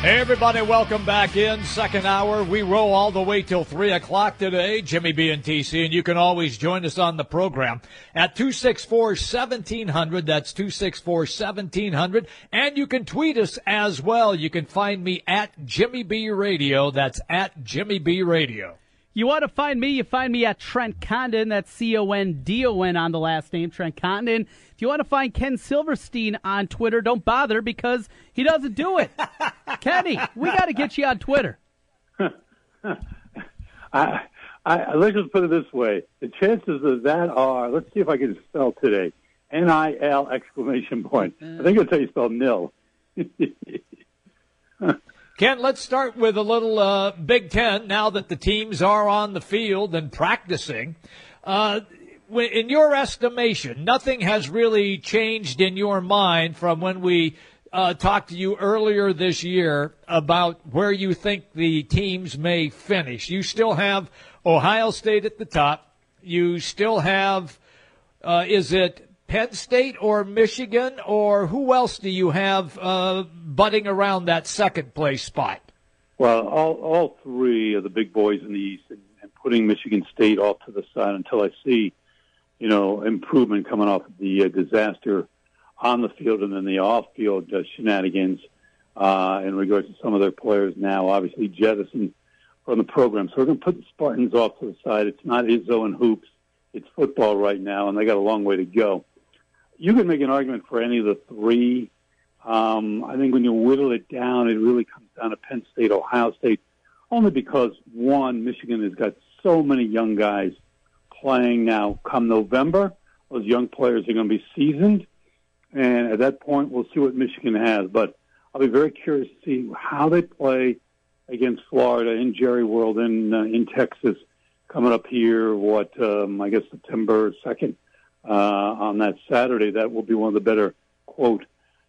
Hey everybody, welcome back in. Second hour, we roll all the way till 3 o'clock today. Jimmy B and TC, and you can always join us on the program at 264-1700. That's 264-1700. And you can tweet us as well. You can find me at Jimmy B Radio. That's at Jimmy B Radio. You want to find me? You find me at Trent Condon. That's C-O-N-D-O-N on the last name, Trent Condon. If you want to find Ken Silverstein on Twitter, don't bother because he doesn't do it. Kenny, we got to get you on Twitter. Let's just put it this way. The chances of that are, let's see if I can spell today, N-I-L exclamation point. I think that's how you spell nil. Ken, let's start with a little Big Ten now that the teams are on the field and practicing. In your estimation, nothing has really changed in your mind from when we talked to you earlier this year about where you think the teams may finish. You still have Ohio State at the top. You still have, is it Penn State or Michigan, or who else do you have butting around that second-place spot? Well, all three of the big boys in the East, and putting Michigan State off to the side until I see, you know, improvement coming off of the disaster on the field and then the off-field shenanigans in regards to some of their players now, obviously jettisoned from the program. So we're going to put the Spartans off to the side. It's not Izzo and hoops. It's football right now, and they got a long way to go. You can make an argument for any of the three. I think when you whittle it down, it really comes down to Penn State, Ohio State, only because, one, Michigan has got so many young guys playing now. Come November, those young players are going to be seasoned, and at that point, we'll see what Michigan has. But I'll be very curious to see how they play against Florida in Jerry World in Texas coming up here, I guess September 2nd. On that Saturday, that will be one of the better, quote,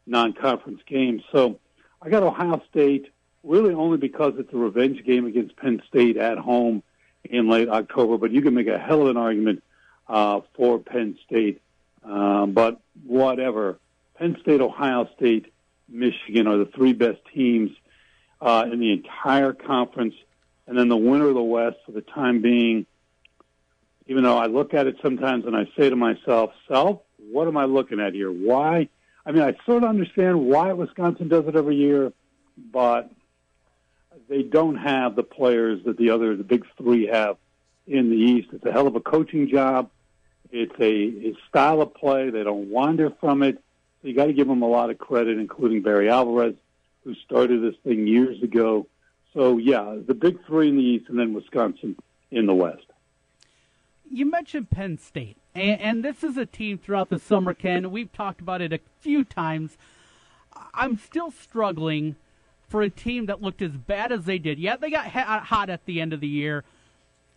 non-conference games. So I got Ohio State really only because it's a revenge game against Penn State at home in late October. But you can make a hell of an argument for Penn State. But whatever, Penn State, Ohio State, Michigan are the three best teams in the entire conference. And then the winner of the West for the time being, even though I look at it sometimes and I say to myself, self, what am I looking at here? Why? I mean, I sort of understand why Wisconsin does it every year, but they don't have the players that the big three have in the East. It's a hell of a coaching job. It's a style of play. They don't wander from it. So you got to give them a lot of credit, including Barry Alvarez, who started this thing years ago. So, yeah, the big three in the East and then Wisconsin in the West. You mentioned Penn State, and this is a team throughout the summer, Ken. We've talked about it a few times. I'm still struggling for a team that looked as bad as they did. Yeah, they got hot at the end of the year.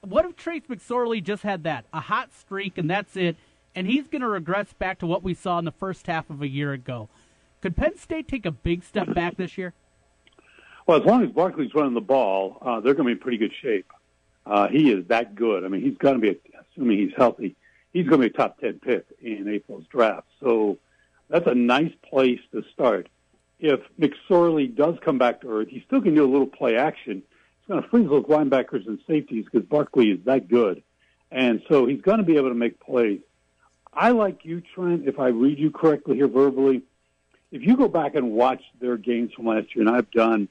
What if Trace McSorley just had that, a hot streak, and that's it, and he's going to regress back to what we saw in the first half of a year ago? Could Penn State take a big step back this year? Well, as long as Barkley's running the ball, they're going to be in pretty good shape. He is that good. I mean, he's going to be, assuming he's healthy, he's going to be a top 10 pick in April's draft. So that's a nice place to start. If McSorley does come back to earth, he still can do a little play action. He's going to freeze those linebackers and safeties because Barkley is that good. And so he's going to be able to make plays. I like you, Trent, if I read you correctly here verbally. If you go back and watch their games from last year, and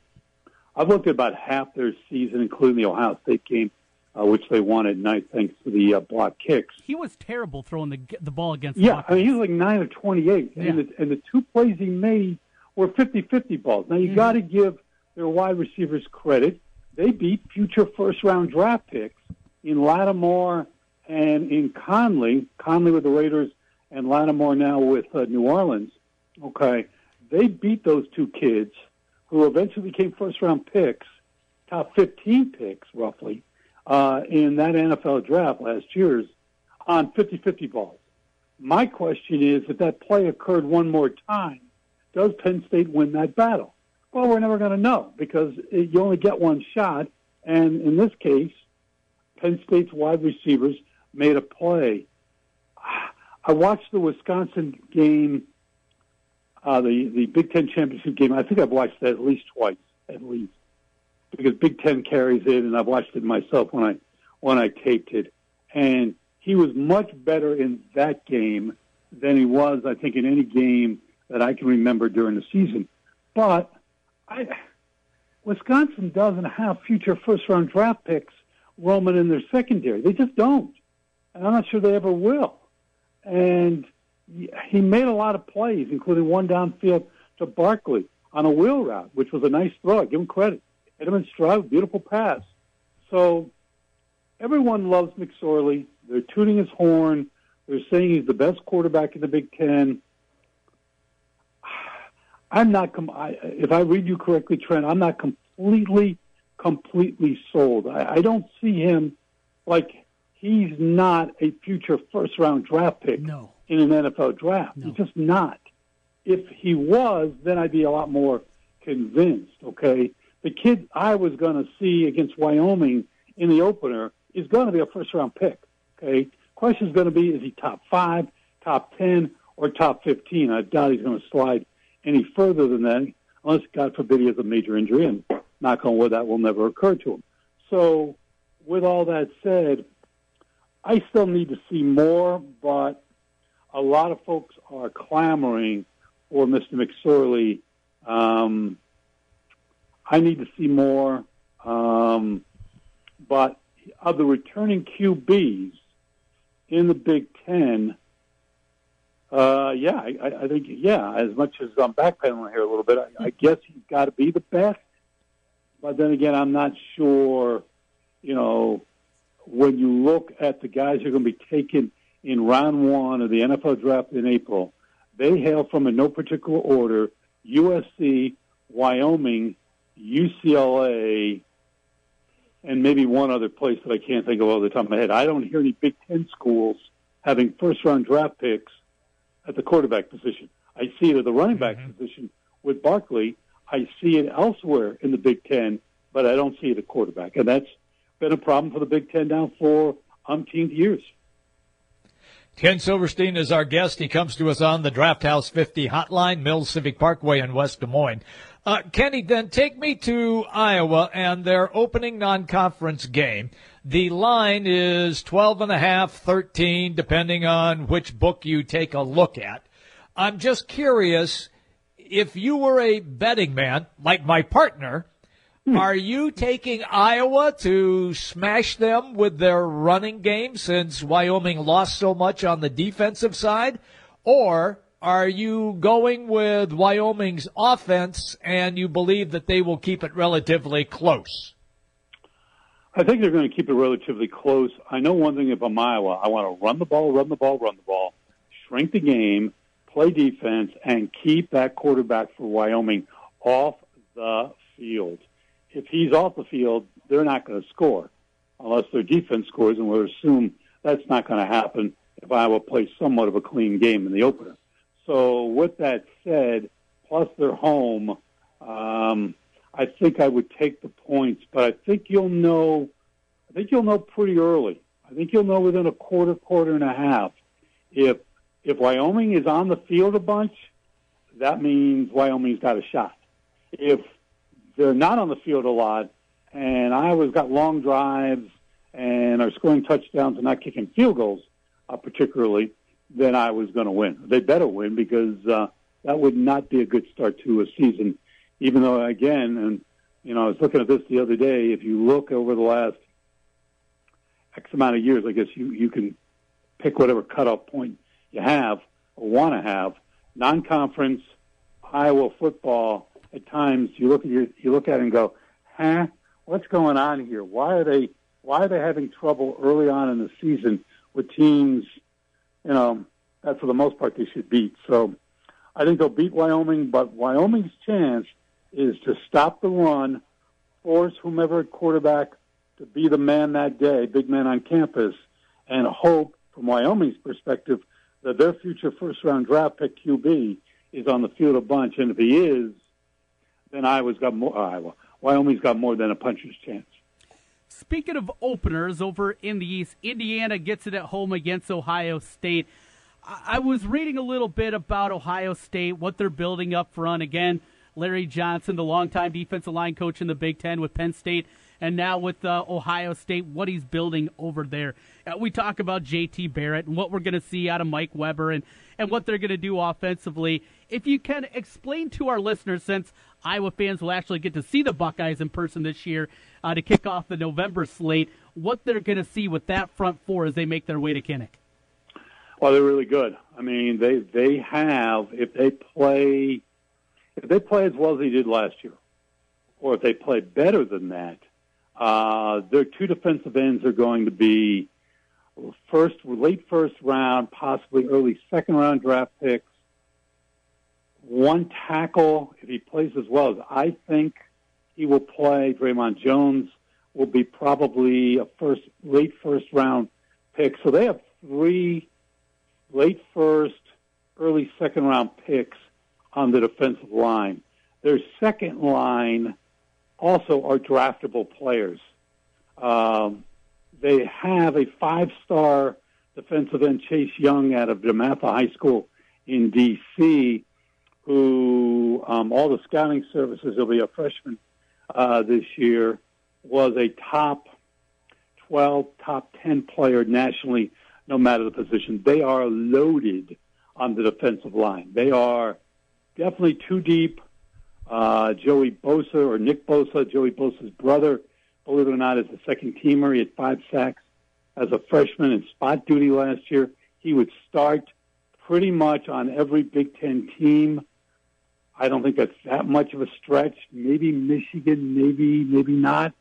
I've looked at about half their season, including the Ohio State game, which they won at night thanks to the block kicks. He was terrible throwing the ball against the block. Yeah, I mean, he was like 9 of 28, yeah. and the two plays he made were 50-50 balls. Now, you got to give their wide receivers credit. They beat future first-round draft picks in Lattimore and in Conley. Conley with the Raiders and Lattimore now with New Orleans. Okay, they beat those two kids who eventually became first-round picks, top 15 picks roughly, in that NFL draft last year's on 50-50 balls. My question is, if that play occurred one more time, does Penn State win that battle? Well, we're never going to know because you only get one shot. And in this case, Penn State's wide receivers made a play. I watched the Wisconsin game, the Big Ten championship game. I think I've watched that at least twice, because Big Ten carries it, and I've watched it myself when I taped it. And he was much better in that game than he was, I think, in any game that I can remember during the season. But Wisconsin doesn't have future first-round draft picks roaming in their secondary. They just don't. And I'm not sure they ever will. And he made a lot of plays, including one downfield to Barkley on a wheel route, which was a nice throw. I give him credit. Hit him in stride, beautiful pass. So everyone loves McSorley. They're tooting his horn. They're saying he's the best quarterback in the Big Ten. If I read you correctly, Trent, I'm not completely sold. I don't see him like he's not a future first-round draft pick in an NFL draft. No. He's just not. If he was, then I'd be a lot more convinced, okay? The kid I was going to see against Wyoming in the opener is going to be a first-round pick, okay? Question is going to be, is he top 5, top 10, or top 15? I doubt he's going to slide any further than that, unless, God forbid, he has a major injury, and knock on wood, that will never occur to him. So with all that said, I still need to see more, but a lot of folks are clamoring for Mr. McSorley. I need to see more, but of the returning QBs in the Big Ten, I think, as much as I'm backpedaling here a little bit, I guess he's got to be the best. But then again, I'm not sure, when you look at the guys who are going to be taken in round one of the NFL draft in April, they hail from, in no particular order, USC, Wyoming, UCLA, and maybe one other place that I can't think of off the top of my head. I don't hear any Big Ten schools having first-round draft picks at the quarterback position. I see it at the running back position with Barkley. I see it elsewhere in the Big Ten, but I don't see it at quarterback. And that's been a problem for the Big Ten now for umpteen years. Ken Silverstein is our guest. He comes to us on the Draft House 50 hotline, Mills Civic Parkway in West Des Moines. Kenny, then take me to Iowa and their opening non-conference game. The line is 12.5, 13, depending on which book you take a look at. I'm just curious, if you were a betting man, like my partner, are you taking Iowa to smash them with their running game since Wyoming lost so much on the defensive side? Or are you going with Wyoming's offense and you believe that they will keep it relatively close? I think they're going to keep it relatively close. I know one thing about Iowa. I want to run the ball, shrink the game, play defense, and keep that quarterback for Wyoming off the field. If he's off the field, they're not going to score unless their defense scores, and we'll assume that's not going to happen if Iowa plays somewhat of a clean game in the opener. So with that said, plus their home, I think I would take the points, but I think you'll know pretty early. I think you'll know within a quarter and a half. If Wyoming is on the field a bunch, that means Wyoming's got a shot. If they're not on the field a lot, and Iowa's got long drives and are scoring touchdowns and not kicking field goals, particularly, then Iowa's going to win. They better win because that would not be a good start to a season, even though, again, I was looking at this the other day, if you look over the last X amount of years, I guess you can pick whatever cutoff point you have or want to have. Non-conference Iowa football, at times you look at it and go, what's going on here? Why are they having trouble early on in the season with teams, that for the most part they should beat? So I think they'll beat Wyoming, but Wyoming's chance is to stop the run, force whomever at quarterback to be the man that day, big man on campus, and hope from Wyoming's perspective that their future first-round draft pick QB is on the field a bunch. And if he is, then Iowa's got more. Wyoming's got more than a puncher's chance. Speaking of openers over in the East, Indiana gets it at home against Ohio State. I was reading a little bit about Ohio State, what they're building up front. Again, Larry Johnson, the longtime defensive line coach in the Big Ten with Penn State, and now with Ohio State, what he's building over there. We talk about J.T. Barrett and what we're going to see out of Mike Weber and what they're going to do offensively. If you can explain to our listeners, since Iowa fans will actually get to see the Buckeyes in person this year to kick off the November slate, what they're going to see with that front four as they make their way to Kinnick. Well, they're really good. I mean, they have, if they play as well as they did last year, or if they play better than that, their two defensive ends are going to be late first round, possibly early second round draft picks. One tackle, if he plays as well as I think he will play, Draymond Jones will be probably a late first round pick. So they have three late first, early second round picks on the defensive line. Their second line also are draftable players. They have a 5-star defensive end, Chase Young, out of DeMatha High School in D.C., who all the scouting services, he'll be a freshman this year, was a top 12, top 10 player nationally, no matter the position. They are loaded on the defensive line. They are definitely too deep. Joey Bosa, or Nick Bosa, Joey Bosa's brother, believe it or not, is a second teamer. He had 5 sacks as a freshman in spot duty last year. He would start pretty much on every Big Ten team. I don't think that's that much of a stretch. Maybe Michigan, maybe not.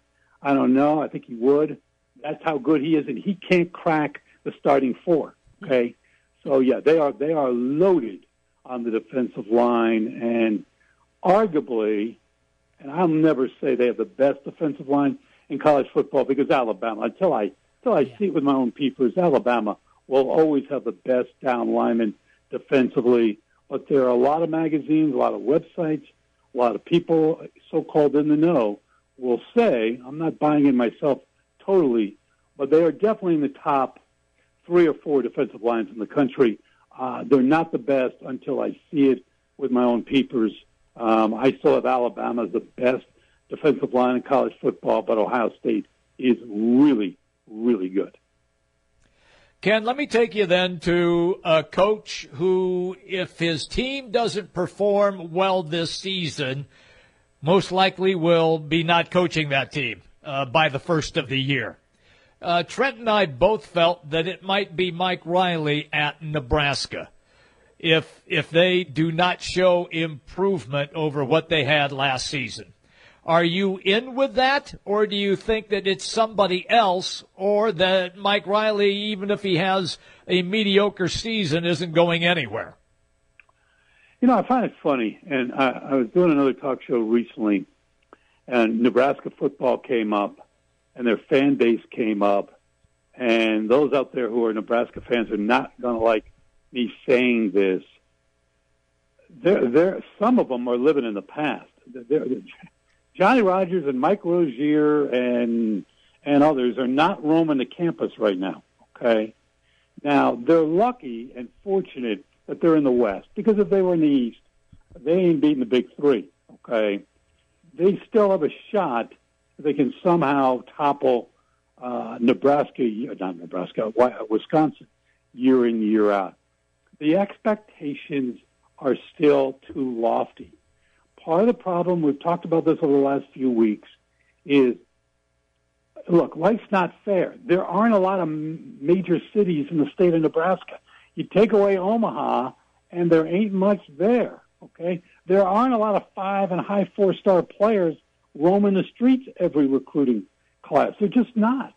I don't know. I think he would. That's how good he is, and he can't crack the starting four. Okay, so yeah, they are loaded on the defensive line, and arguably, and I'll never say they have the best defensive line in college football, because Alabama, until I see it with my own peepers, Alabama will always have the best down lineman defensively. But there are a lot of magazines, a lot of websites, a lot of people, so-called in the know, will say, I'm not buying in myself totally, but they are definitely in the top 3 or 4 defensive lines in the country. They're not the best until I see it with my own peepers. I still have Alabama as the best defensive line in college football, but Ohio State is really, really good. Ken, let me take you then to a coach who, if his team doesn't perform well this season, most likely will be not coaching that team by the first of the year. Trent and I both felt that it might be Mike Riley at Nebraska. If they do not show improvement over what they had last season. Are you in with that, or do you think that it's somebody else, or that Mike Riley, even if he has a mediocre season, isn't going anywhere? You know, I find it funny, and I was doing another talk show recently, and Nebraska football came up, and their fan base came up, and those out there who are Nebraska fans are not going to like me saying this. Some of them are living in the past. Johnny Rogers and Mike Rozier and others are not roaming the campus right now, okay? Now, they're lucky and fortunate that they're in the West, because if they were in the East, they ain't beating the Big Three, okay? They still have a shot. They can somehow topple Wisconsin year in, year out. The expectations are still too lofty. Part of the problem, we've talked about this over the last few weeks, is, look, life's not fair. There aren't a lot of major cities in the state of Nebraska. You take away Omaha, and there ain't much there, okay? There aren't a lot of 5- and high 4-star players roaming the streets every recruiting class. They're just not.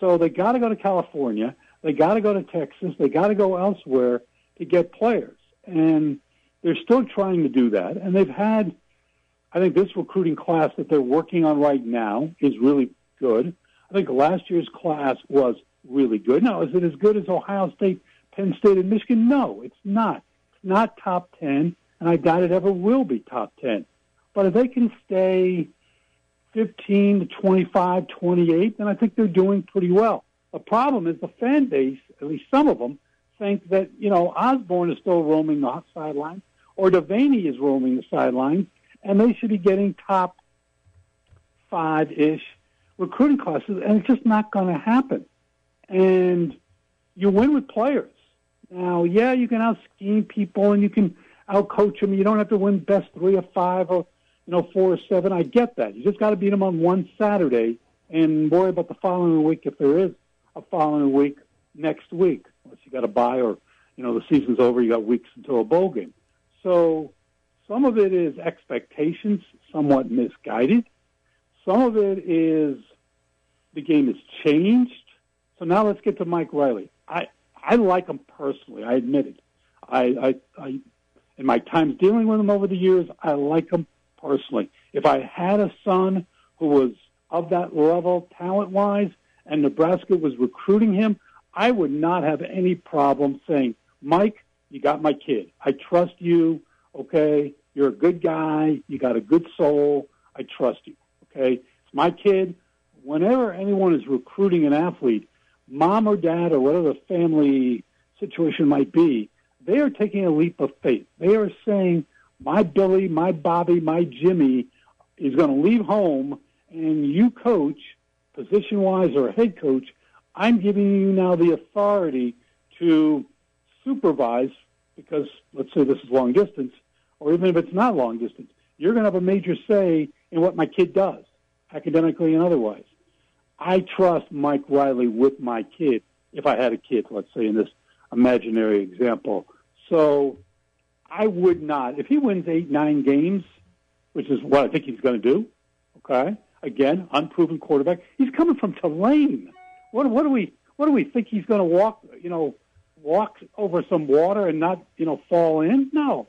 So they got to go to California. They got to go to Texas. They got to go elsewhere to get players. And they're still trying to do that. And they've had, I think this recruiting class that they're working on right now is really good. I think last year's class was really good. Now, is it as good as Ohio State, Penn State, and Michigan? No, it's not. It's not top 10, and I doubt it ever will be top 10. But if they can stay 15 to 25, 28, then I think they're doing pretty well. The problem is the fan base, at least some of them, think that, you know, Osborne is still roaming the sidelines or Devaney is roaming the sidelines, and they should be getting top five-ish recruiting classes, and it's just not going to happen. And you win with players. Now, yeah, you can out-scheme people and you can out-coach them. You don't have to win best 3 or 5 or, you know, 4 or 7. I get that. You just got to beat them on one Saturday and worry about the following week if there is a following week next week. Unless you got a bye or, you know, the season's over, you got weeks until a bowl game. So some of it is expectations, somewhat misguided. Some of it is the game has changed. So now let's get to Mike Riley. I like him personally. I admit it. I in my time dealing with him over the years, I like him personally. If I had a son who was of that level talent-wise and Nebraska was recruiting him, I would not have any problem saying, Mike, you got my kid. I trust you, okay? You're a good guy. You got a good soul. I trust you, okay? It's my kid. Whenever anyone is recruiting an athlete, mom or dad or whatever the family situation might be, they are taking a leap of faith. They are saying, my Billy, my Bobby, my Jimmy is going to leave home, and you coach, position-wise or head coach, I'm giving you now the authority to supervise, because let's say this is long distance, or even if it's not long distance, you're going to have a major say in what my kid does, academically and otherwise. I trust Mike Riley with my kid, if I had a kid, let's say in this imaginary example. So I would not, if he wins 8, 9 games, which is what I think he's going to do, okay? Again, unproven quarterback. He's coming from Tulane. What do we think he's going to walk over some water and not, fall in? No.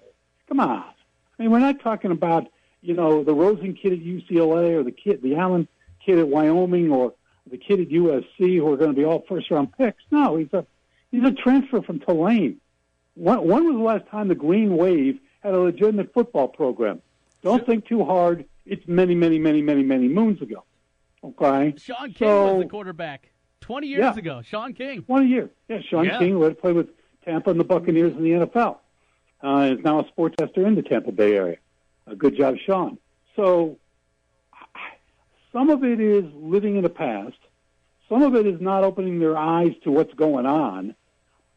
Come on. I mean, we're not talking about, the Rosen kid at UCLA or the Allen kid at Wyoming or the kid at USC who are going to be all first-round picks. No, he's a transfer from Tulane. When was the last time the Green Wave had a legitimate football program? Don't think too hard. It's many, many, many, many, many moons ago. Okay? Sean King was the quarterback 20 years ago. Sean King. 20 years. Yeah, Sean King played with Tampa and the Buccaneers in the NFL. Is now a sportscaster in the Tampa Bay area. Good job, Sean. So some of it is living in the past. Some of it is not opening their eyes to what's going on.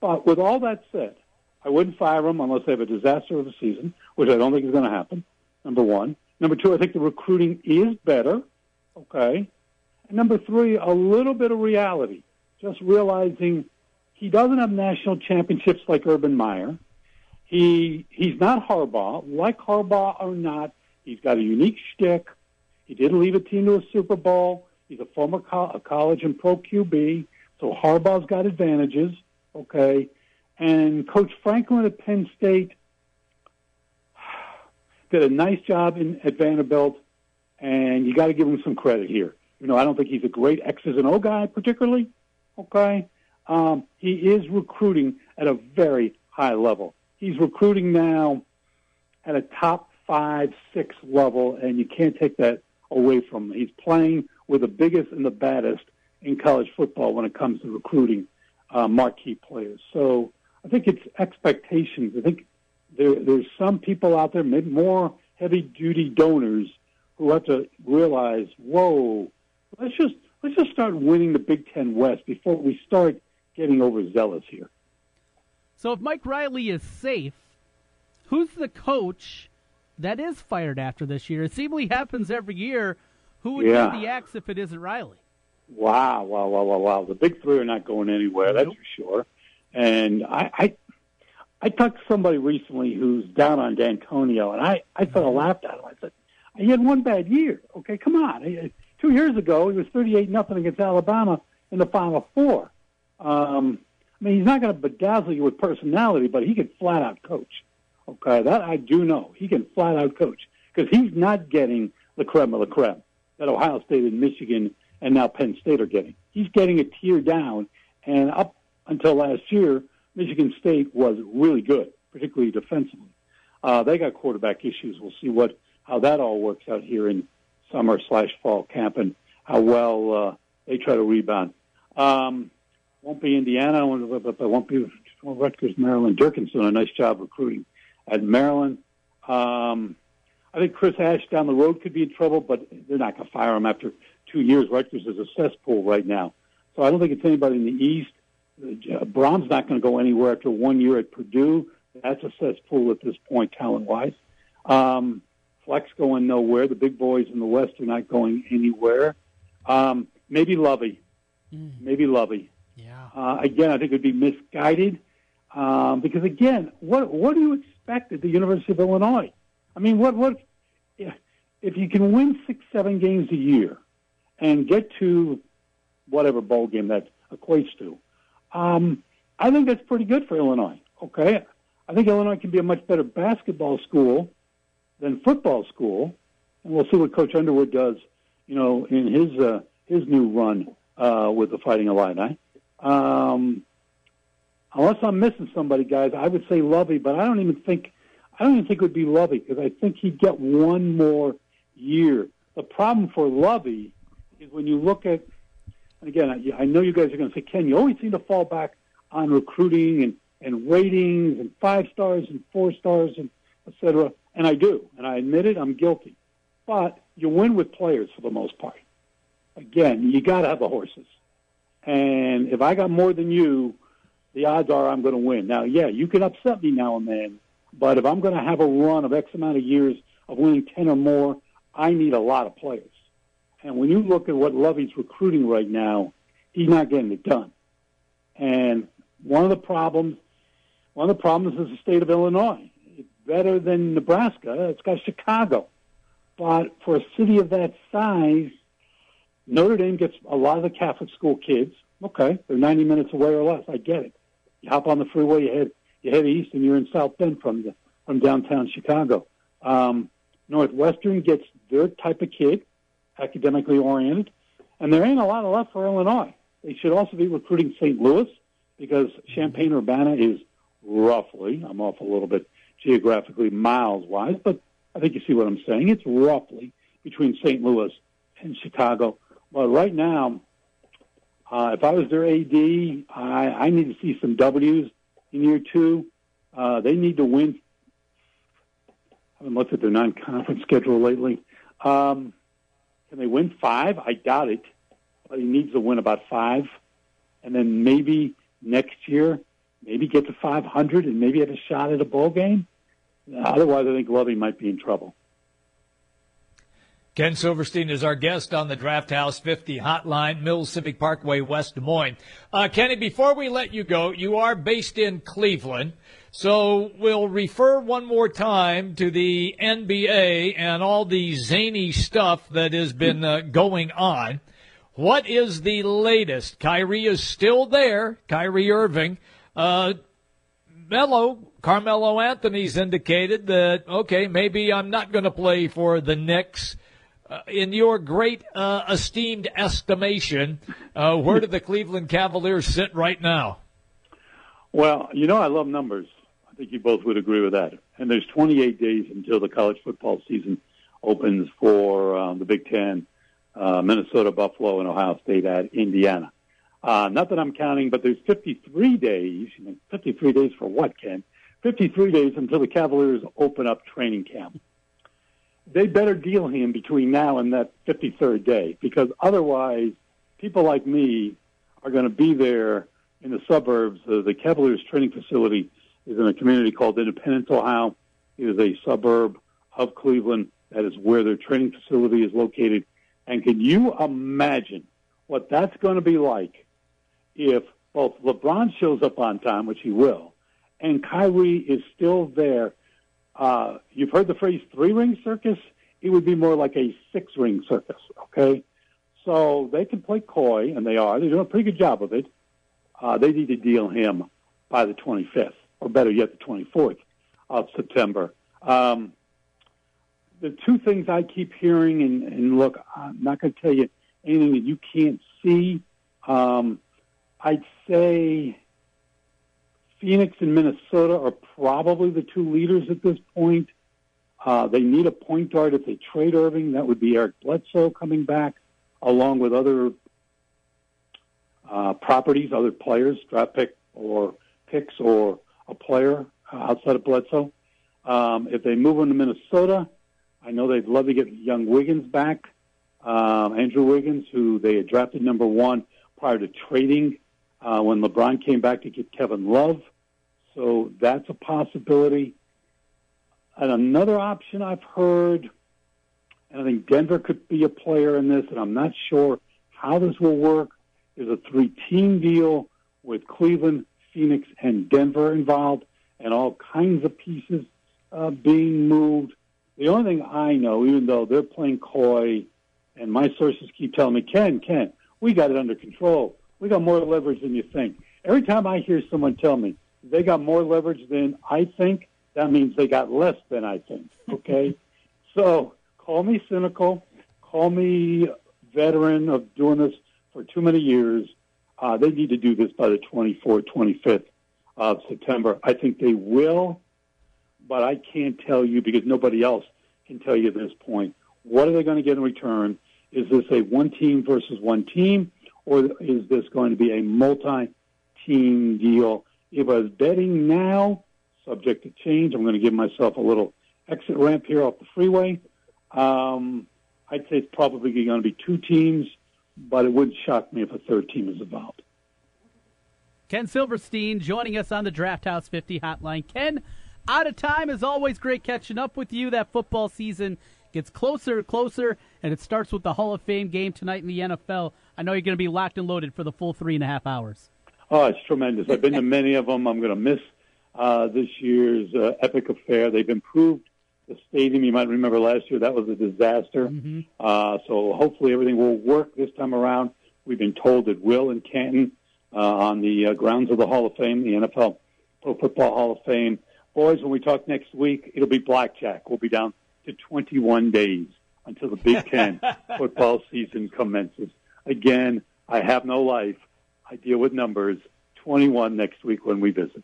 But with all that said, I wouldn't fire them unless they have a disaster of a season, which I don't think is going to happen, number one. Number two, I think the recruiting is better, okay? And number three, a little bit of reality, just realizing he doesn't have national championships like Urban Meyer. He's not Harbaugh. Like Harbaugh or not, he's got a unique shtick. He did lead a team to a Super Bowl. He's a former college and pro QB, so Harbaugh's got advantages, okay? And Coach Franklin at Penn State did a nice job at Vanderbilt, and you got to give him some credit here. I don't think he's a great X's and O guy particularly, okay? He is recruiting at a very high level. He's recruiting now at a top 5, 6 level, and you can't take that away from him. He's playing with the biggest and the baddest in college football when it comes to recruiting marquee players. So I think it's expectations. I think there's some people out there, maybe more heavy-duty donors, who have to realize, whoa, let's just start winning the Big Ten West before we start getting overzealous here. So if Mike Riley is safe, who's the coach that is fired after this year? It seemingly happens every year. Who would be the axe if it isn't Riley? Wow. The big three are not going anywhere, that's for sure. And I talked to somebody recently who's down on D'Antonio, and I sort of laughed at him. I said, he had one bad year. Okay, come on. 2 years ago, he was 38-0 against Alabama in the Final Four. He's not going to bedazzle you with personality, but he can flat-out coach. Okay, that I do know. He can flat-out coach because he's not getting the creme de la creme that Ohio State and Michigan and now Penn State are getting. He's getting a tier down, and up until last year, Michigan State was really good, particularly defensively. They got quarterback issues. We'll see what how that all works out here in summer/fall camp and how well they try to rebound. Won't be Indiana, but won't be Rutgers, Maryland. Durkin's doing a nice job recruiting at Maryland. I think Chris Ash down the road could be in trouble, but they're not going to fire him after 2 years. Rutgers is a cesspool right now. So I don't think it's anybody in the East. Brom's not going to go anywhere after 1 year at Purdue. That's a cesspool at this point, talent-wise. Fleck's going nowhere. The big boys in the West are not going anywhere. Maybe Lovey. Maybe Lovey. Yeah. Again, I think it would be misguided because, again, what do you expect at the University of Illinois? I mean, what if you can win 6-7 games a year and get to whatever bowl game that equates to? I think that's pretty good for Illinois, okay? I think Illinois can be a much better basketball school than football school, and we'll see what Coach Underwood does, in his new run with the Fighting Illini. Unless I'm missing somebody, guys, I would say Lovey, but I don't even think it would be Lovey because I think he'd get one more year. The problem for Lovey is when you look at, and again, I know you guys are going to say, Ken, you always seem to fall back on recruiting and ratings and 5 stars and 4 stars and et cetera. And I do, and I admit it, I'm guilty. But you win with players for the most part. Again, you got to have the horses. And if I got more than you, the odds are I'm going to win. Now, yeah, you can upset me now and then, but if I'm going to have a run of X amount of years of winning 10 or more, I need a lot of players. And when you look at what Lovey's recruiting right now, he's not getting it done. And one of the problems is the state of Illinois. It's better than Nebraska. It's got Chicago. But for a city of that size, Notre Dame gets a lot of the Catholic school kids. Okay, they're 90 minutes away or less. I get it. You hop on the freeway, you head east, and you're in South Bend from downtown Chicago. Northwestern gets their type of kid, academically oriented, and there ain't a lot left for Illinois. They should also be recruiting St. Louis because Champaign-Urbana is roughly, I'm off a little bit geographically miles-wise, but I think you see what I'm saying. It's roughly between St. Louis and Chicago. But right now, if I was their AD, I need to see some W's in year two. They need to win. I haven't looked at their non-conference schedule lately. Can they win 5? I doubt it. But he needs to win about 5. And then maybe next year, maybe get to 500 and maybe have a shot at a bowl game. Otherwise, I think Lovey might be in trouble. Ken Silverstein is our guest on the Draft House 50 Hotline, Mills Civic Parkway, West Des Moines. Kenny, before we let you go, you are based in Cleveland, so we'll refer one more time to the NBA and all the zany stuff that has been going on. What is the latest? Kyrie is still there, Kyrie Irving. Carmelo Anthony's indicated that, okay, maybe I'm not going to play for the Knicks. In your great esteemed estimation, where do the Cleveland Cavaliers sit right now? Well, I love numbers. I think you both would agree with that. And there's 28 days until the college football season opens for the Big Ten, Minnesota, Buffalo, and Ohio State at Indiana. Not that I'm counting, but there's 53 days. 53 days for what, Ken? 53 days until the Cavaliers open up training camp. They better deal him between now and that 53rd day, because otherwise people like me are going to be there in the suburbs. The Cavaliers training facility is in a community called Independence, Ohio. It is a suburb of Cleveland. That is where their training facility is located. And can you imagine what that's going to be like if both LeBron shows up on time, which he will, and Kyrie is still there? You've heard the phrase 3-ring circus. It would be more like a 6-ring circus, okay? So they can play coy, and they are. They're doing a pretty good job of it. They need to deal him by the 25th, or better yet, the 24th of September. The two things I keep hearing, and look, I'm not going to tell you anything that you can't see. I'd say Phoenix and Minnesota are probably the two leaders at this point. They need a point guard. If they trade Irving, that would be Eric Bledsoe coming back, along with other properties, other players, draft pick or picks or a player outside of Bledsoe. If they move on to Minnesota, I know they'd love to get young Wiggins back, Andrew Wiggins, who they had drafted number one prior to trading when LeBron came back to get Kevin Love. So that's a possibility. And another option I've heard, and I think Denver could be a player in this, and I'm not sure how this will work, is a three-team deal with Cleveland, Phoenix, and Denver involved, and all kinds of pieces being moved. The only thing I know, even though they're playing coy, and my sources keep telling me, Ken, we got it under control. We got more leverage than you think. Every time I hear someone tell me they got more leverage than I think, that means they got less than I think, okay? So call me cynical. Call me veteran of doing this for too many years. They need to do this by the 24th, 25th of September. I think they will, but I can't tell you because nobody else can tell you at this point. What are they going to get in return? Is this a one team versus one team, or is this going to be a multi-team deal? If I was betting now, subject to change, I'm going to give myself a little exit ramp here off the freeway. I'd say it's probably going to be two teams, but it wouldn't shock me if a third team is involved. Ken Silverstein joining us on the Draft House 50 hotline. Ken, out of time, as always, great catching up with you. That football season gets closer and closer, and it starts with the Hall of Fame game tonight in the NFL. I know you're going to be locked and loaded for the full 3.5 hours. Oh, it's tremendous. I've been to many of them. I'm going to miss this year's epic affair. They've improved the stadium. You might remember last year that was a disaster. Mm-hmm. So hopefully everything will work this time around. We've been told it will in Canton on the grounds of the Hall of Fame, the NFL Pro Football Hall of Fame. Boys, when we talk next week, it'll be blackjack. We'll be down to 21 days until the Big Ten football season commences. Again, I have no life. I deal with numbers. 21 next week when we visit.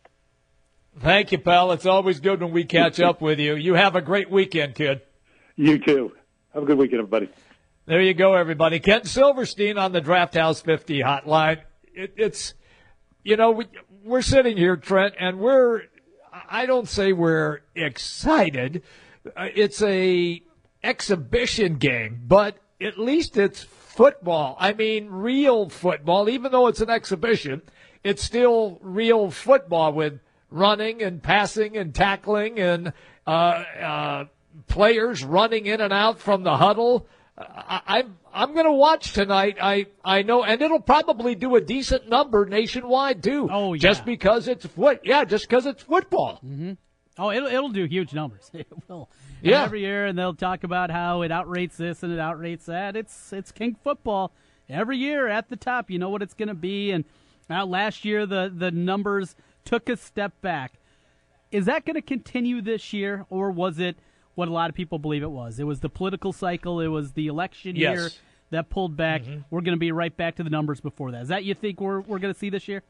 Thank you, pal. It's always good when we catch up with you. You have a great weekend, kid. You too. Have a good weekend, everybody. There you go, everybody. Ken Silverstein on the Draft House 50 hotline. It's, you know, we're sitting here, Trent, and I don't say we're excited. It's a exhibition game, but at least it's football. I mean, real football. Even though it's an exhibition, it's still real football with running and passing and tackling and players running in and out from the huddle. I'm going to watch tonight. I know, and it'll probably do a decent number nationwide too. Oh yeah, just because it's football. Mm-hmm. Oh, it'll do huge numbers. It will. Yeah, and every year, and they'll talk about how it outrates this and it outrates that. It's king football every year at the top. You know what it's going to be. And now last year the numbers took a step back. Is that going to continue this year, or was it what a lot of people believe it was? It was the political cycle. It was the election year that pulled back. Mm-hmm. We're going to be right back to the numbers before that. Is that you think we're going to see this year?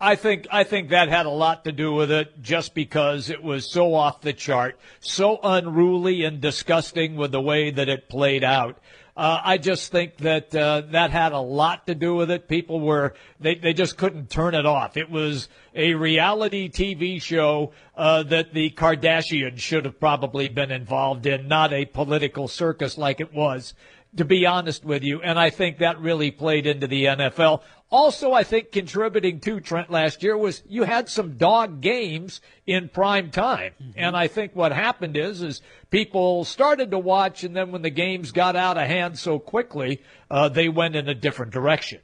I think that had a lot to do with it, just because it was so off the chart, so unruly and disgusting with the way that it played out. I just think that that had a lot to do with it. People were they just couldn't turn it off. It was a reality TV show that the Kardashians should have probably been involved in, not a political circus like it was, to be honest with you. And I think that really played into the NFL. Also, I think contributing to, Trent, last year was you had some dog games in prime time. Mm-hmm. And I think what happened is people started to watch, and then when the games got out of hand so quickly, they went in a different direction.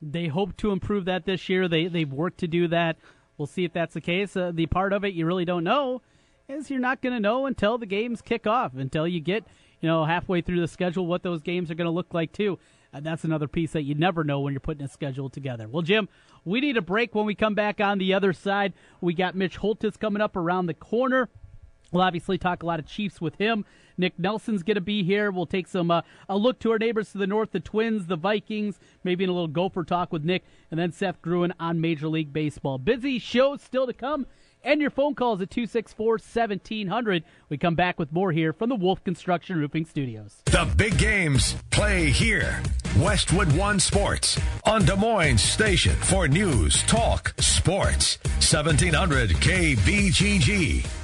They hope to improve that this year. They've worked to do that. We'll see if that's the case. The part of it you really don't know is you're not going to know until the games kick off, until you get halfway through the schedule what those games are going to look like, too. And that's another piece that you never know when you're putting a schedule together. Well, Jim, we need a break. When we come back on the other side, we got Mitch Holtis coming up around the corner. We'll obviously talk a lot of Chiefs with him. Nick Nelson's going to be here. We'll take a look to our neighbors to the north, the Twins, the Vikings, maybe in a little Gopher talk with Nick, and then Seth Gruen on Major League Baseball. Busy show still to come. and your phone calls at 264-1700. We come back with more here from the Wolf Construction Roofing Studios. The big games play here. Westwood One Sports on Des Moines Station for news, talk, sports. 1700 KBGG.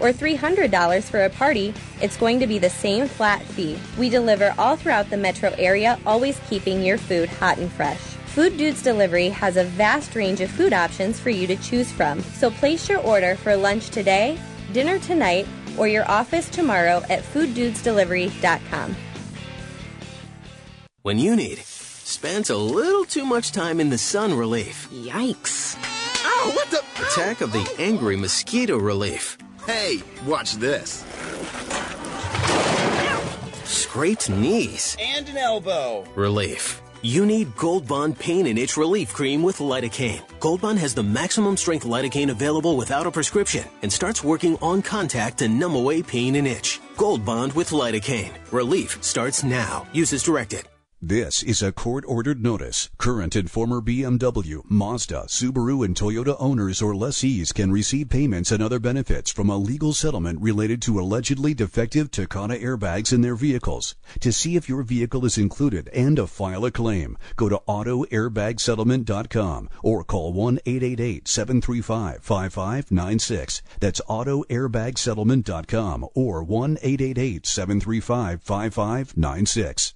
or $300 for a party, it's going to be the same flat fee. We deliver all throughout the metro area, always keeping your food hot and fresh. Food Dudes Delivery has a vast range of food options for you to choose from, so place your order for lunch today, dinner tonight, or your office tomorrow at fooddudesdelivery.com. When you need, spends a little too much time in the sun relief. Yikes. Ow, what the? Attack of the angry mosquito relief. Hey, watch this. Scraped knees. And an elbow. Relief. You need Gold Bond Pain and Itch Relief Cream with lidocaine. Gold Bond has the maximum strength lidocaine available without a prescription and starts working on contact to numb away pain and itch. Gold Bond with lidocaine. Relief starts now. Use as directed. This is a court-ordered notice. Current and former BMW, Mazda, Subaru, and Toyota owners or lessees can receive payments and other benefits from a legal settlement related to allegedly defective Takata airbags in their vehicles. To see if your vehicle is included and to file a claim, go to AutoAirbagSettlement.com or call 1-888-735-5596. That's AutoAirbagSettlement.com or 1-888-735-5596.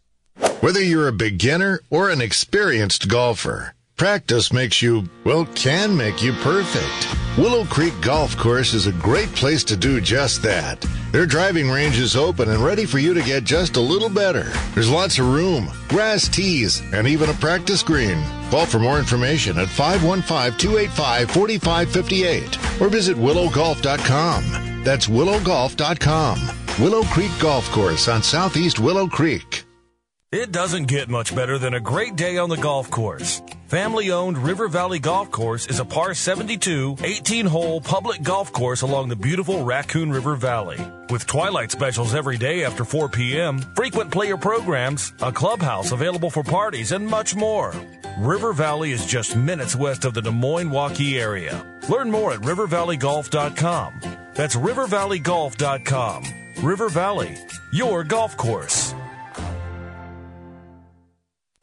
Whether you're a beginner or an experienced golfer, practice makes you, well, can make you perfect. Willow Creek Golf Course is a great place to do just that. Their driving range is open and ready for you to get just a little better. There's lots of room, grass tees, and even a practice green. Call for more information at 515-285-4558 or visit willowgolf.com. That's willowgolf.com. Willow Creek Golf Course on Southeast Willow Creek. It doesn't get much better than a great day on the golf course. Family-owned River Valley Golf Course is a par 72, 18-hole public golf course along the beautiful Raccoon River Valley. With twilight specials every day after 4 p.m., frequent player programs, a clubhouse available for parties, and much more. River Valley is just minutes west of the Des Moines-Waukee area. Learn more at rivervalleygolf.com. That's rivervalleygolf.com. River Valley, your golf course.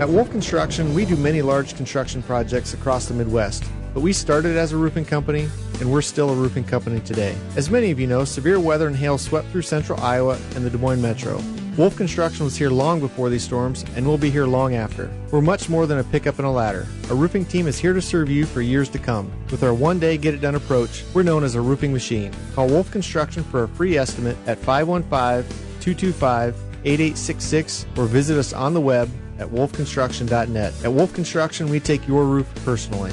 At Wolf Construction, we do many large construction projects across the Midwest, but we started as a roofing company, and we're still a roofing company today. As many of you know, severe weather and hail swept through central Iowa and the Des Moines metro. Wolf Construction was here long before these storms, and we'll be here long after. We're much more than a pickup and a ladder. Our roofing team is here to serve you for years to come. With our one-day get-it-done approach, we're known as a roofing machine. Call Wolf Construction for a free estimate at 515-225-8866 or visit us on the web at wolfconstruction.net. At Wolf Construction, we take your roof personally.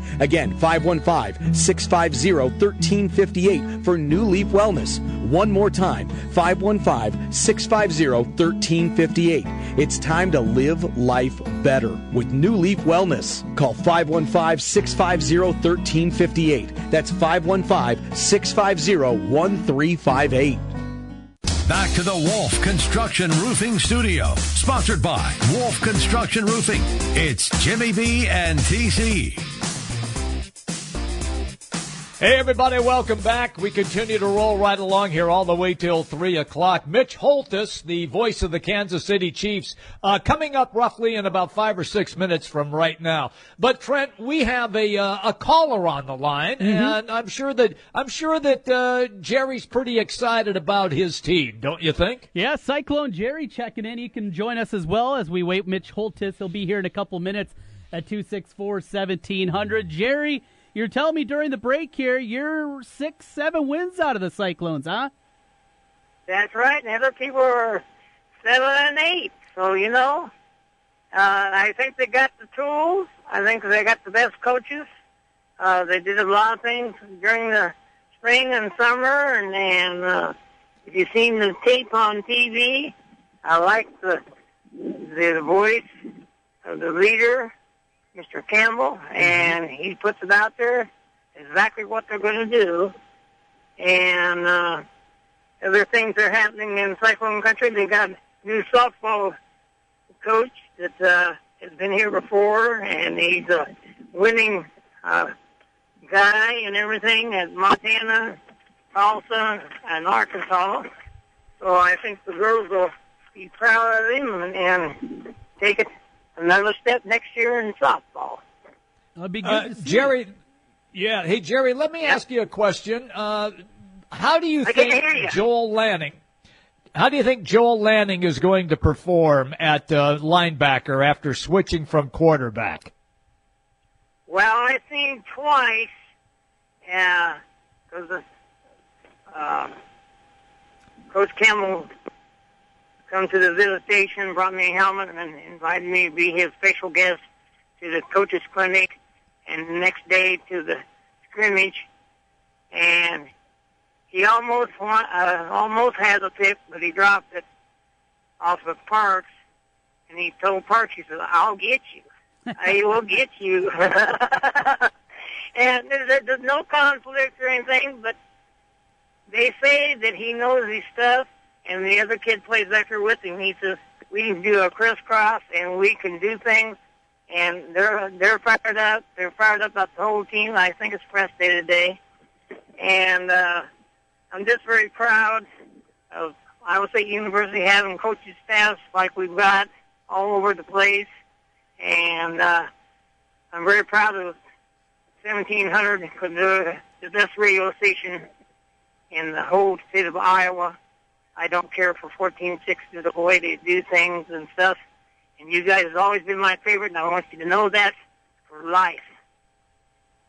Again, 515-650-1358 for New Leaf Wellness. One more time, 515-650-1358. It's time to live life better with New Leaf Wellness. Call 515-650-1358. That's 515-650-1358. Back to the Wolf Construction Roofing Studio, sponsored by Wolf Construction Roofing. It's Jimmy B and TC. Hey, everybody, welcome back. We continue to roll right along here all the way till 3 o'clock. Mitch Holtis, the voice of the Kansas City Chiefs, coming up roughly in about 5 or 6 minutes from right now. But, Trent, we have a caller on the line, and I'm sure that Jerry's pretty excited about his team, don't you think? Yeah, Cyclone Jerry checking in. He can join us as well as we wait. Mitch Holtis, he'll be here in a couple minutes at 264-1700. Jerry, you're telling me during the break here, you're 6-7 wins out of the Cyclones, huh? That's right, and other people are 7-8. So, you know, I think they got the tools. I think they got the best coaches. They did a lot of things during the spring and summer, and if you've seen the tape on TV, I like the voice of the leader, Mr. Campbell, and he puts it out there exactly what they're going to do. And other things that are happening in Cyclone Country, they got a new softball coach that has been here before, and he's a winning guy and everything at Montana, Tulsa, and Arkansas. So I think the girls will be proud of him and take it another step next year in softball. That'll be good to see. Jerry, yeah. Hey, Jerry, let me ask you a question. How do you think Joel Lanning is going to perform at linebacker after switching from quarterback? Well, I've seen him twice. Yeah, because Coach Campbell come to the visitation, brought me a helmet, and invited me to be his special guest to the coach's clinic, and the next day to the scrimmage. And he almost had a pick, but he dropped it off of Parks, and he told Parks, he said, "I'll get you. I will get you." And there's no conflict or anything, but they say that he knows his stuff. And the other kid plays after with him. He says, "We can do a crisscross, and we can do things." And they're fired up. They're fired up about the whole team. I think it's press day today, and I'm just very proud of Iowa State University having coaching staffs like we've got all over the place. And I'm very proud of 1700 because they're the best radio station in the whole state of Iowa. I don't care for 1460, the way they do things and stuff. And you guys have always been my favorite, and I want you to know that for life.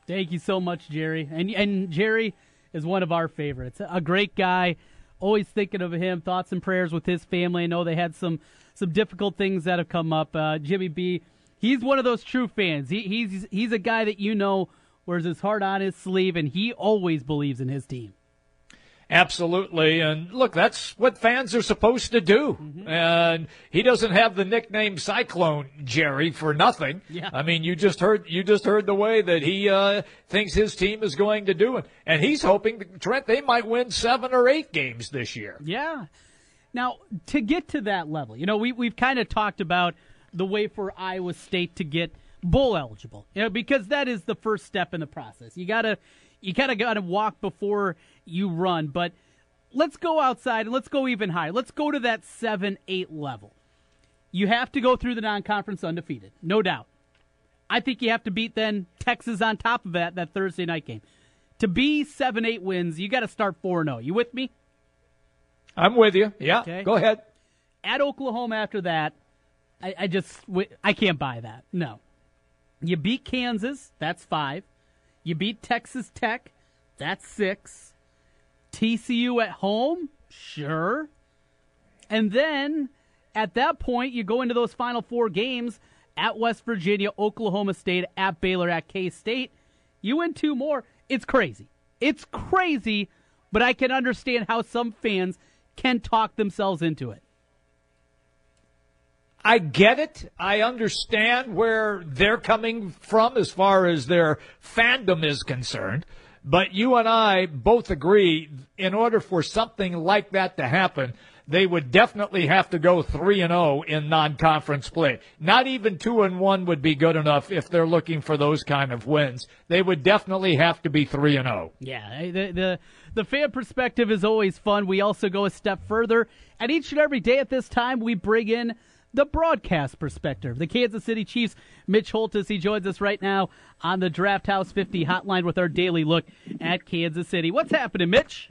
Thank you so much, Jerry. And Jerry is one of our favorites. A great guy, always thinking of him, thoughts and prayers with his family. I know they had some difficult things that have come up. Jimmy B, he's one of those true fans. He's a guy that you know wears his heart on his sleeve, and he always believes in his team. Absolutely, and look, that's what fans are supposed to do, and he doesn't have the nickname Cyclone Jerry for nothing. Yeah. I mean, you just heard the way that he thinks his team is going to do it, and he's hoping, Trent, they might win 7 or 8 games this year. Yeah. Now, to get to that level, you know, we've kind of talked about the way for Iowa State to get bowl eligible, you know, because that is the first step in the process. You kind of got to walk before you run, but let's go outside and let's go even higher. Let's go to that 7-8 level. You have to go through the non-conference undefeated, no doubt. I think you have to beat then Texas on top of that Thursday night game. To be 7-8 wins, you got to start 4-0. You with me? I'm with you. Yeah, okay. Go ahead. At Oklahoma after that, I can't buy that. No. You beat Kansas, that's 5. You beat Texas Tech, that's 6. TCU at home, sure. And then at that point, you go into those final 4 games at West Virginia, Oklahoma State, at Baylor, at K-State. You win 2 more. It's crazy. It's crazy, but I can understand how some fans can talk themselves into it. I get it. I understand where they're coming from as far as their fandom is concerned. But you and I both agree in order for something like that to happen, they would definitely have to go 3-0 in non-conference play. Not even 2-1 would be good enough if they're looking for those kind of wins. They would definitely have to be 3-0. Yeah, the fan perspective is always fun. We also go a step further. And each and every day at this time, we bring in the broadcast perspective. The Kansas City Chiefs, Mitch Holtis, he joins us right now on the Draft House 50 hotline with our daily look at Kansas City. What's happening, Mitch?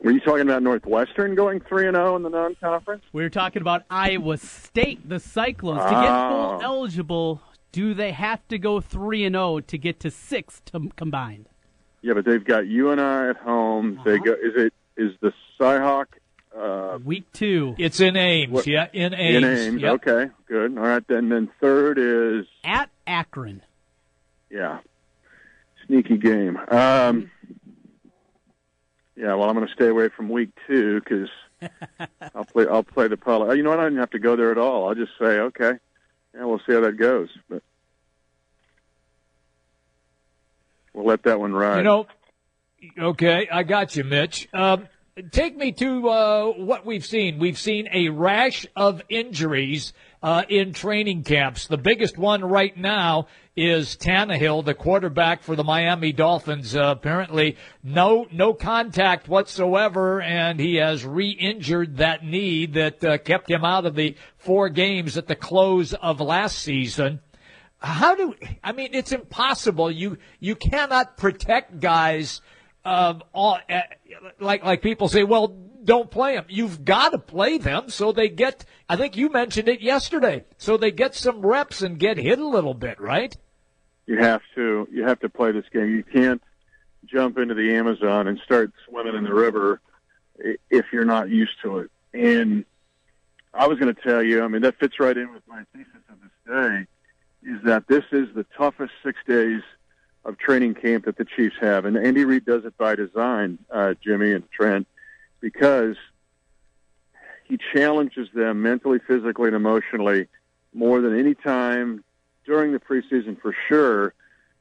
Were you talking about Northwestern going 3-0 in the non-conference? We were talking about Iowa State, the Cyclones. To get full eligible, do they have to go 3-0 to get to 6 combined? Yeah, but they've got UNI at home. Uh-huh. They go. Is the Cyhawk? Week 2. It's in Ames. What? Yeah, in Ames. Yep. Okay, good. All right, then. Then third is at Akron. Yeah, sneaky game. Yeah, well, I'm going to stay away from week 2 because I'll play the Polo. You know what? I didn't have to go there at all. I'll just say, okay, yeah, we'll see how that goes. But we'll let that one ride. You know, okay, I got you, Mitch. Take me to what we've seen. We've seen a rash of injuries in training camps. The biggest one right now is Tannehill, the quarterback for the Miami Dolphins. Apparently, no contact whatsoever, and he has re-injured that knee that kept him out of the 4 games at the close of last season. It's impossible. You cannot protect guys. Like people say, well, don't play them. You've got to play them so they get, I think you mentioned it yesterday, so they get some reps and get hit a little bit, right? You have to play this game. You can't jump into the Amazon and start swimming in the river if you're not used to it. And I was going to tell you, I mean, that fits right in with my thesis of this day, is that this is the toughest 6 days of training camp that the Chiefs have. And Andy Reid does it by design, Jimmy and Trent, because he challenges them mentally, physically, and emotionally more than any time during the preseason for sure.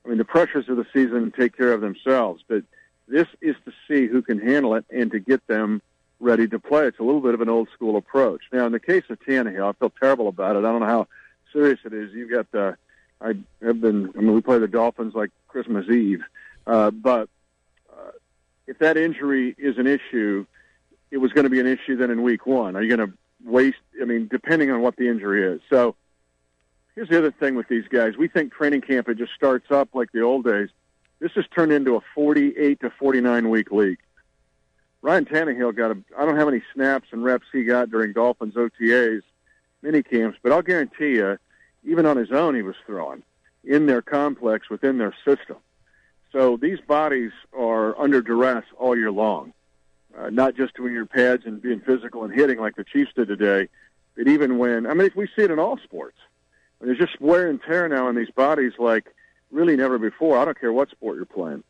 I mean, the pressures of the season take care of themselves, but this is to see who can handle it and to get them ready to play. It's a little bit of an old-school approach. Now, in the case of Tannehill, I feel terrible about it. I don't know how serious it is. You've got the we play the Dolphins like Christmas Eve. But if that injury is an issue, it was going to be an issue then in week 1. Are you going to depending on what the injury is. So here's the other thing with these guys. We think training camp, it just starts up like the old days. This has turned into a 48 to 49-week league. Ryan Tannehill I don't have any snaps and reps he got during Dolphins OTAs, mini camps, but I'll guarantee you, even on his own, he was throwing in their complex within their system. So these bodies are under duress all year long, not just when you're pads and being physical and hitting like the Chiefs did today, but even when, we see it in all sports. There's just wear and tear now in these bodies like really never before. I don't care what sport you're playing.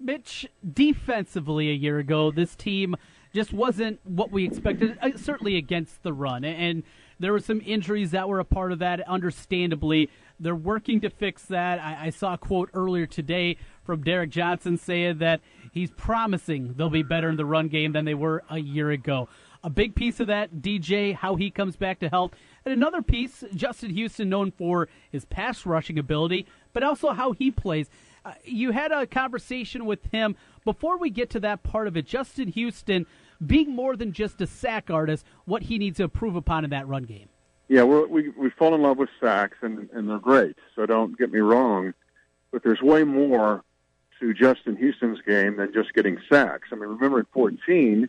Mitch, defensively a year ago, this team just wasn't what we expected, certainly against the run. And there were some injuries that were a part of that, understandably. They're working to fix that. I saw a quote earlier today from Derek Johnson saying that he's promising they'll be better in the run game than they were a year ago. A big piece of that, DJ, how he comes back to health. And another piece, Justin Houston, known for his pass rushing ability, but also how he plays. You had a conversation with him. Before we get to that part of it, Justin Houston being more than just a sack artist, what he needs to improve upon in that run game. yeah, we fall in love with sacks, and they're great, so don't get me wrong. But there's way more to Justin Houston's game than just getting sacks. I mean, remember at 14,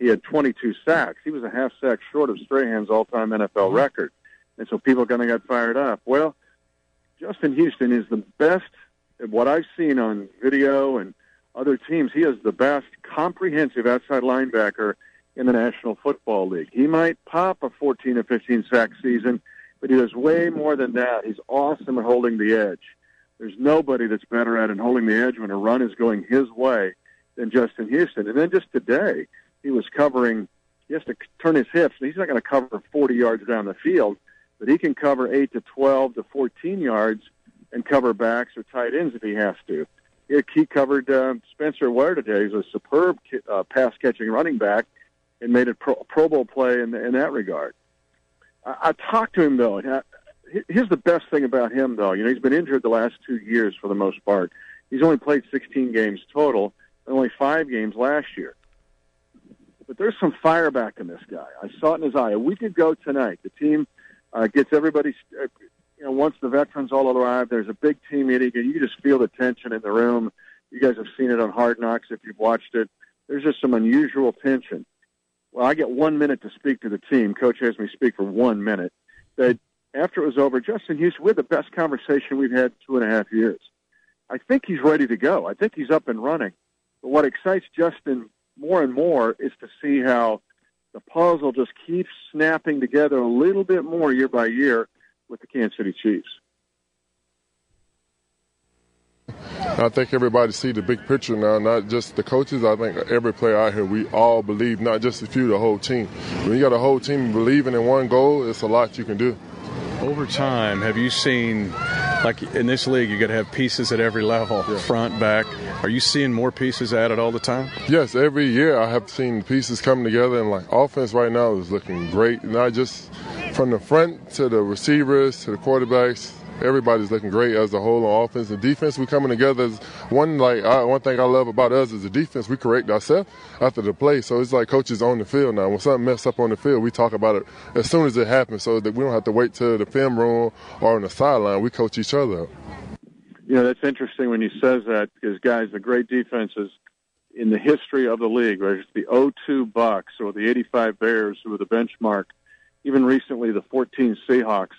he had 22 sacks. He was a half sack short of Strahan's all-time NFL record. And so people kind of got fired up. Well, Justin Houston is the best, what I've seen on video and other teams, he is the best comprehensive outside linebacker in the National Football League. He might pop a 14 or 15-sack season, but he does way more than that. He's awesome at holding the edge. There's nobody that's better at it holding the edge when a run is going his way than Justin Houston. And then just today, he was covering, he has to turn his hips, and he's not going to cover 40 yards down the field, but he can cover 8 to 12 to 14 yards and cover backs or tight ends if he has to. He covered Spencer Ware today. He's a superb pass-catching running back and made a Pro Bowl play in that regard. I talked to him, though. Here's the best thing about him, though. You know, he's been injured the last 2 years for the most part. He's only played 16 games total and only 5 games last year. But there's some fire back in this guy. I saw it in his eye. A week ago tonight, the team gets everybody you know, once the veterans all arrive, there's a big team meeting, and you just feel the tension in the room. You guys have seen it on Hard Knocks if you've watched it. There's just some unusual tension. Well, I get 1 minute to speak to the team. Coach has me speak for 1 minute. That after it was over, Justin Houston, we had the best conversation we've had 2.5 years. I think he's ready to go. I think he's up and running. But what excites Justin more and more is to see how the puzzle just keeps snapping together a little bit more year by year with the Kansas City Chiefs. I think everybody see the big picture now, not just the coaches. I think every player out here, we all believe, not just a few, the whole team. When you got a whole team believing in one goal, it's a lot you can do. Over time, have you seen, like in this league, you got to have pieces at every level, yeah, front, back. Are you seeing more pieces added all the time? Yes, every year I have seen pieces come together, and like offense right now is looking great, not just from the front to the receivers to the quarterbacks. Everybody's looking great as a whole on offense and defense. We're coming together as one. One thing I love about us is the defense. We correct ourselves after the play, so it's like coaches on the field now. When something messes up on the field, we talk about it as soon as it happens, so that we don't have to wait till the film room or on the sideline. We coach each other up. You know, that's interesting when you says that, because guys, the great defenses in the history of the league, whether it's the 0-2 Bucks or the 85 Bears, who were the benchmark, even recently the 14 Seahawks.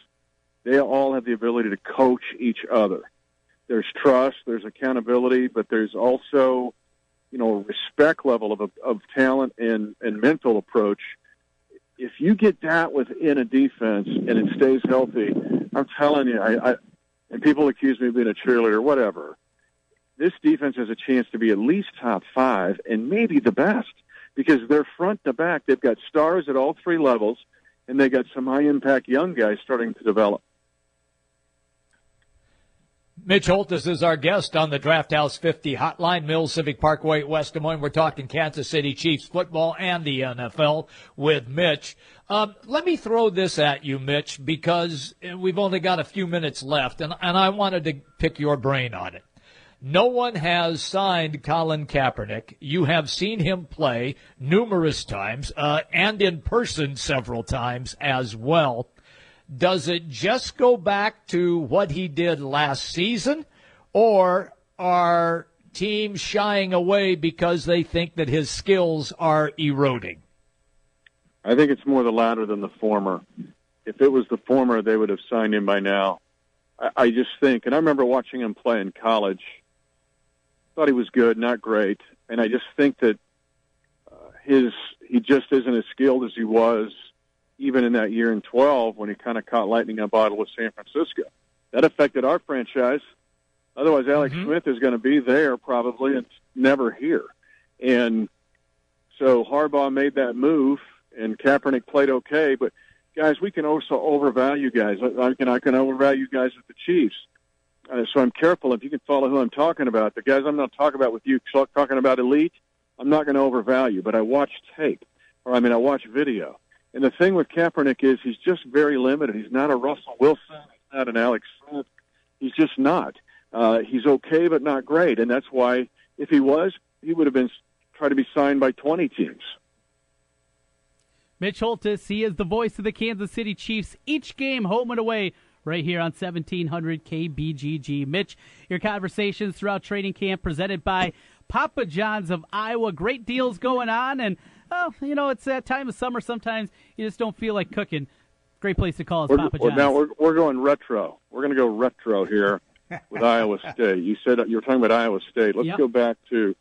They all have the ability to coach each other. There's trust, there's accountability, but there's also, you know, a respect level of talent and mental approach. If you get that within a defense and it stays healthy, I'm telling you, I and people accuse me of being a cheerleader, whatever. This defense has a chance to be at least top 5 and maybe the best, because they're front to back. They've got stars at all 3 levels, and they got some high-impact young guys starting to develop. Mitch Holtis is our guest on the Draft House 50 Hotline, Mills Civic Parkway, West Des Moines. We're talking Kansas City Chiefs football and the NFL with Mitch. Let me throw this at you, Mitch, because we've only got a few minutes left, and I wanted to pick your brain on it. No one has signed Colin Kaepernick. You have seen him play numerous times, and in person several times as well. Does it just go back to what he did last season, or are teams shying away because they think that his skills are eroding? I think it's more the latter than the former. If it was the former, they would have signed him by now. I just think, and I remember watching him play in college, thought he was good, not great, and I just think that he just isn't as skilled as he was even in that year in 12 when he kind of caught lightning in a bottle with San Francisco. That affected our franchise. Otherwise, Alex Smith is going to be there probably and never here. And so Harbaugh made that move, and Kaepernick played okay. But, guys, we can also overvalue guys. I can overvalue guys with the Chiefs. So I'm careful. If you can follow who I'm talking about, the guys I'm not talking about with you, talking about elite, I'm not going to overvalue. But I watch tape, I watch video. And the thing with Kaepernick is he's just very limited. He's not a Russell Wilson. He's not an Alex Smith. He's just not. He's okay but not great, and that's why if he was, he would have been trying to be signed by 20 teams. Mitch Holtis, he is the voice of the Kansas City Chiefs each game, home and away, right here on 1700 KBGG. Mitch, your conversations throughout training camp presented by Papa John's of Iowa. Great deals going on, and, oh, you know, it's that time of summer. Sometimes you just don't feel like cooking. Great place to call us, Papa John's. Now we're going retro. We're going to go retro here with Iowa State. You said you were talking about Iowa State. Let's go back to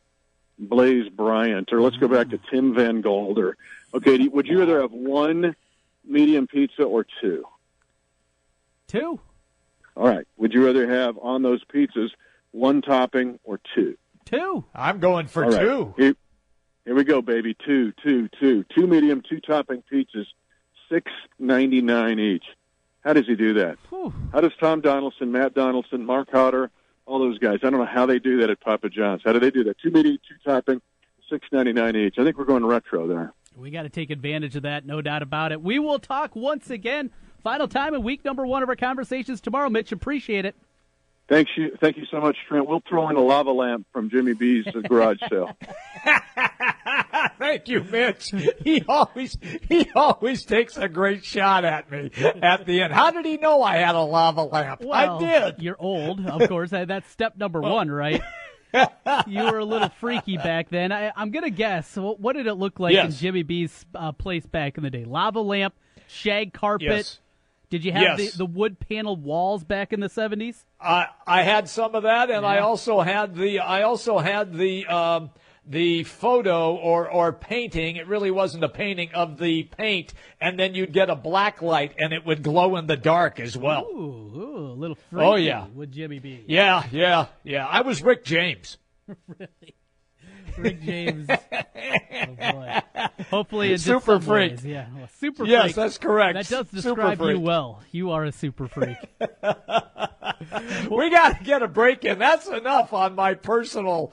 Blaze Bryant, or let's go back to Tim Van Golder. Okay, would you rather have one medium pizza or two? Two. All right. Would you rather have on those pizzas one topping or two? Two. I'm going for two. Here we go, baby. Two. Two medium, two topping pizzas, $6.99 each. How does he do that? Whew. How does Tom Donaldson, Matt Donaldson, Mark Hodder, all those guys? I don't know how they do that at Papa John's. How do they do that? Two medium, two topping, $6.99 each. I think we're going retro there. We got to take advantage of that, no doubt about it. We will talk once again. Final time in week number one of our conversations tomorrow, Mitch. Appreciate it. Thank you so much, Trent. We'll throw in a lava lamp from Jimmy B's garage sale. Thank you, Mitch. He always takes a great shot at me at the end. How did he know I had a lava lamp? Well, I did. You're old, of course. That's step number one, right? You were a little freaky back then. I'm going to guess. What did it look like in Jimmy B's place back in the day? Lava lamp, shag carpet. Yes. Did you have the wood panel walls back in the 70s? I had some of that, and I also had the photo or painting. It really wasn't a painting of the paint, and then you'd get a black light, and it would glow in the dark as well. Ooh, a little freaky with Jimmy B. Yeah. I was Rick James. Really? Rick James. Oh, boy. Hopefully it's super freak. Ways. Yeah, well, super freak. Yes, that's correct. That does describe you well. You are a super freak. We got to get a break in. That's enough on my personal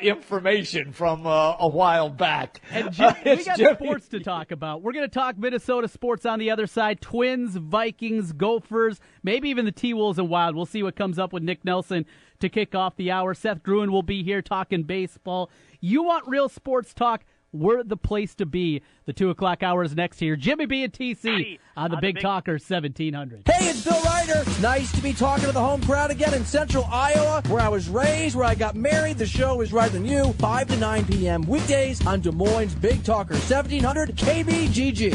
information from a while back. And Jim, we got sports to talk about. We're going to talk Minnesota sports on the other side. Twins, Vikings, Gophers, maybe even the T-Wolves and Wild. We'll see what comes up with Nick Nelson to kick off the hour. Seth Gruen will be here talking baseball. You want real sports talk? We're the place to be. The 2 o'clock hour is next here. Jimmy B and TC on the Big Talker 1700. Hey, it's Bill Ryder. Nice to be talking to the home crowd again in central Iowa, where I was raised, where I got married. The show is Ryder Than You, 5 to 9 p.m. weekdays on Des Moines' Big Talker 1700 KBGG.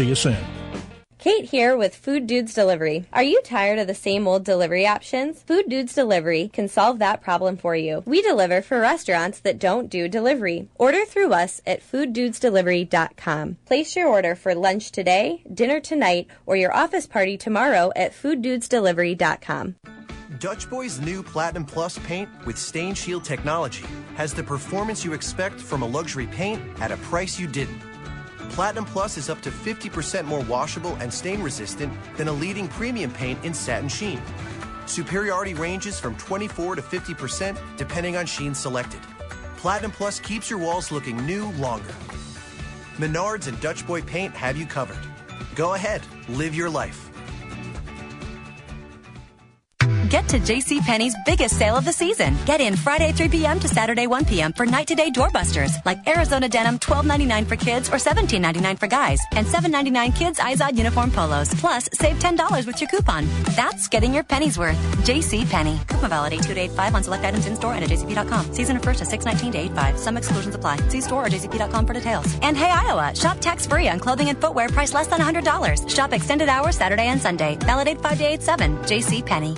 See you soon. Kate here with Food Dudes Delivery. Are you tired of the same old delivery options? Food Dudes Delivery can solve that problem for you. We deliver for restaurants that don't do delivery. Order through us at fooddudesdelivery.com. Place your order for lunch today, dinner tonight, or your office party tomorrow at fooddudesdelivery.com. Dutch Boy's new Platinum Plus paint with stain shield technology has the performance you expect from a luxury paint at a price you didn't. Platinum Plus is up to 50% more washable and stain resistant than a leading premium paint in satin sheen. Superiority ranges from 24 to 50%, depending on sheen selected. Platinum Plus keeps your walls looking new longer. Menards and Dutch Boy Paint have you covered. Go ahead, live your life. Get to JCPenney's biggest sale of the season. Get in Friday 3 p.m. to Saturday 1 p.m. for night-to-day doorbusters like Arizona denim $12.99 for kids or $17.99 for guys and $7.99 kids IZOD uniform polos. Plus, save $10 with your coupon. That's getting your pennies worth. JCPenney. Coupon valid 828.5 on select items in-store and at jcp.com. Season of 1st to 6/19 to 8/5. Some exclusions apply. See store or jcp.com for details. And hey, Iowa, shop tax-free on clothing and footwear priced less than $100. Shop extended hours Saturday and Sunday. Valid 8/5 to 8/7. JCPenney.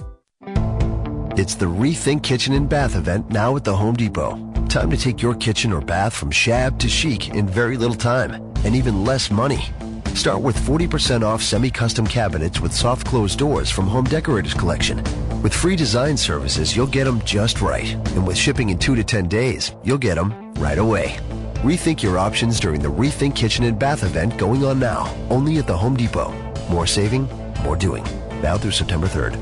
It's the Rethink Kitchen and Bath event now at the Home Depot. Time to take your kitchen or bath from shab to chic in very little time and even less money. Start with 40% off semi-custom cabinets with soft closed doors from Home Decorators Collection. With free design services, you'll get them just right. And with shipping in 2 to 10 days, you'll get them right away. Rethink your options during the Rethink Kitchen and Bath event going on now, only at the Home Depot. More saving, more doing. Now through September 3rd.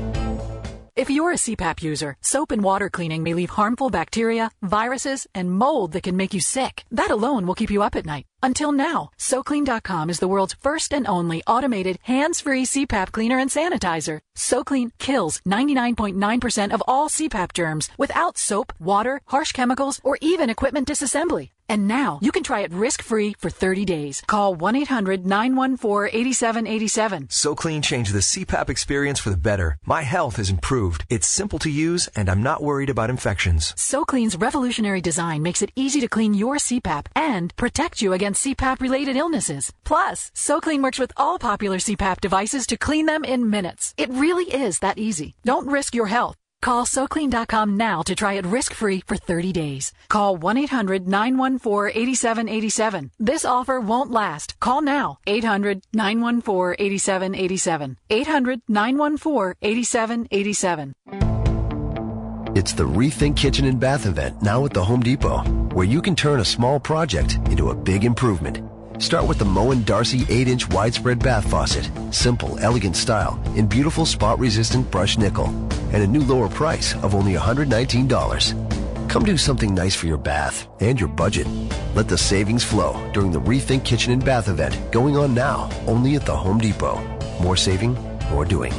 If you're a CPAP user, soap and water cleaning may leave harmful bacteria, viruses, and mold that can make you sick. That alone will keep you up at night. Until now, SoClean.com is the world's first and only automated, hands-free CPAP cleaner and sanitizer. SoClean kills 99.9% of all CPAP germs without soap, water, harsh chemicals, or even equipment disassembly. And now you can try it risk-free for 30 days. Call 1-800-914-8787. SoClean changed the CPAP experience for the better. My health is improved. It's simple to use, and I'm not worried about infections. SoClean's revolutionary design makes it easy to clean your CPAP and protect you against CPAP-related illnesses. Plus, SoClean works with all popular CPAP devices to clean them in minutes. It really is that easy. Don't risk your health. Call SoClean.com now to try it risk-free for 30 days. Call 1-800-914-8787. This offer won't last. Call now. 800-914-8787. 800-914-8787. It's the Rethink Kitchen and Bath event now at the Home Depot, where you can turn a small project into a big improvement. Start with the Moen Darcy 8-inch widespread bath faucet. Simple, elegant style in beautiful spot-resistant brushed nickel and a new lower price of only $119. Come do something nice for your bath and your budget. Let the savings flow during the Rethink Kitchen and Bath event going on now only at the Home Depot. More saving, more doing.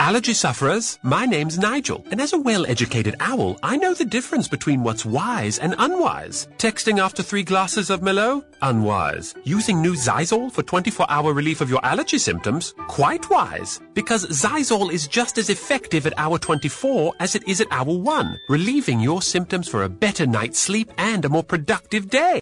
Allergy sufferers, my name's Nigel, and as a well-educated owl, I know the difference between what's wise and unwise. Texting after 3 glasses of Merlot? Unwise. Using new Zyzol for 24-hour relief of your allergy symptoms? Quite wise. Because Zyzol is just as effective at hour 24 as it is at hour 1, relieving your symptoms for a better night's sleep and a more productive day.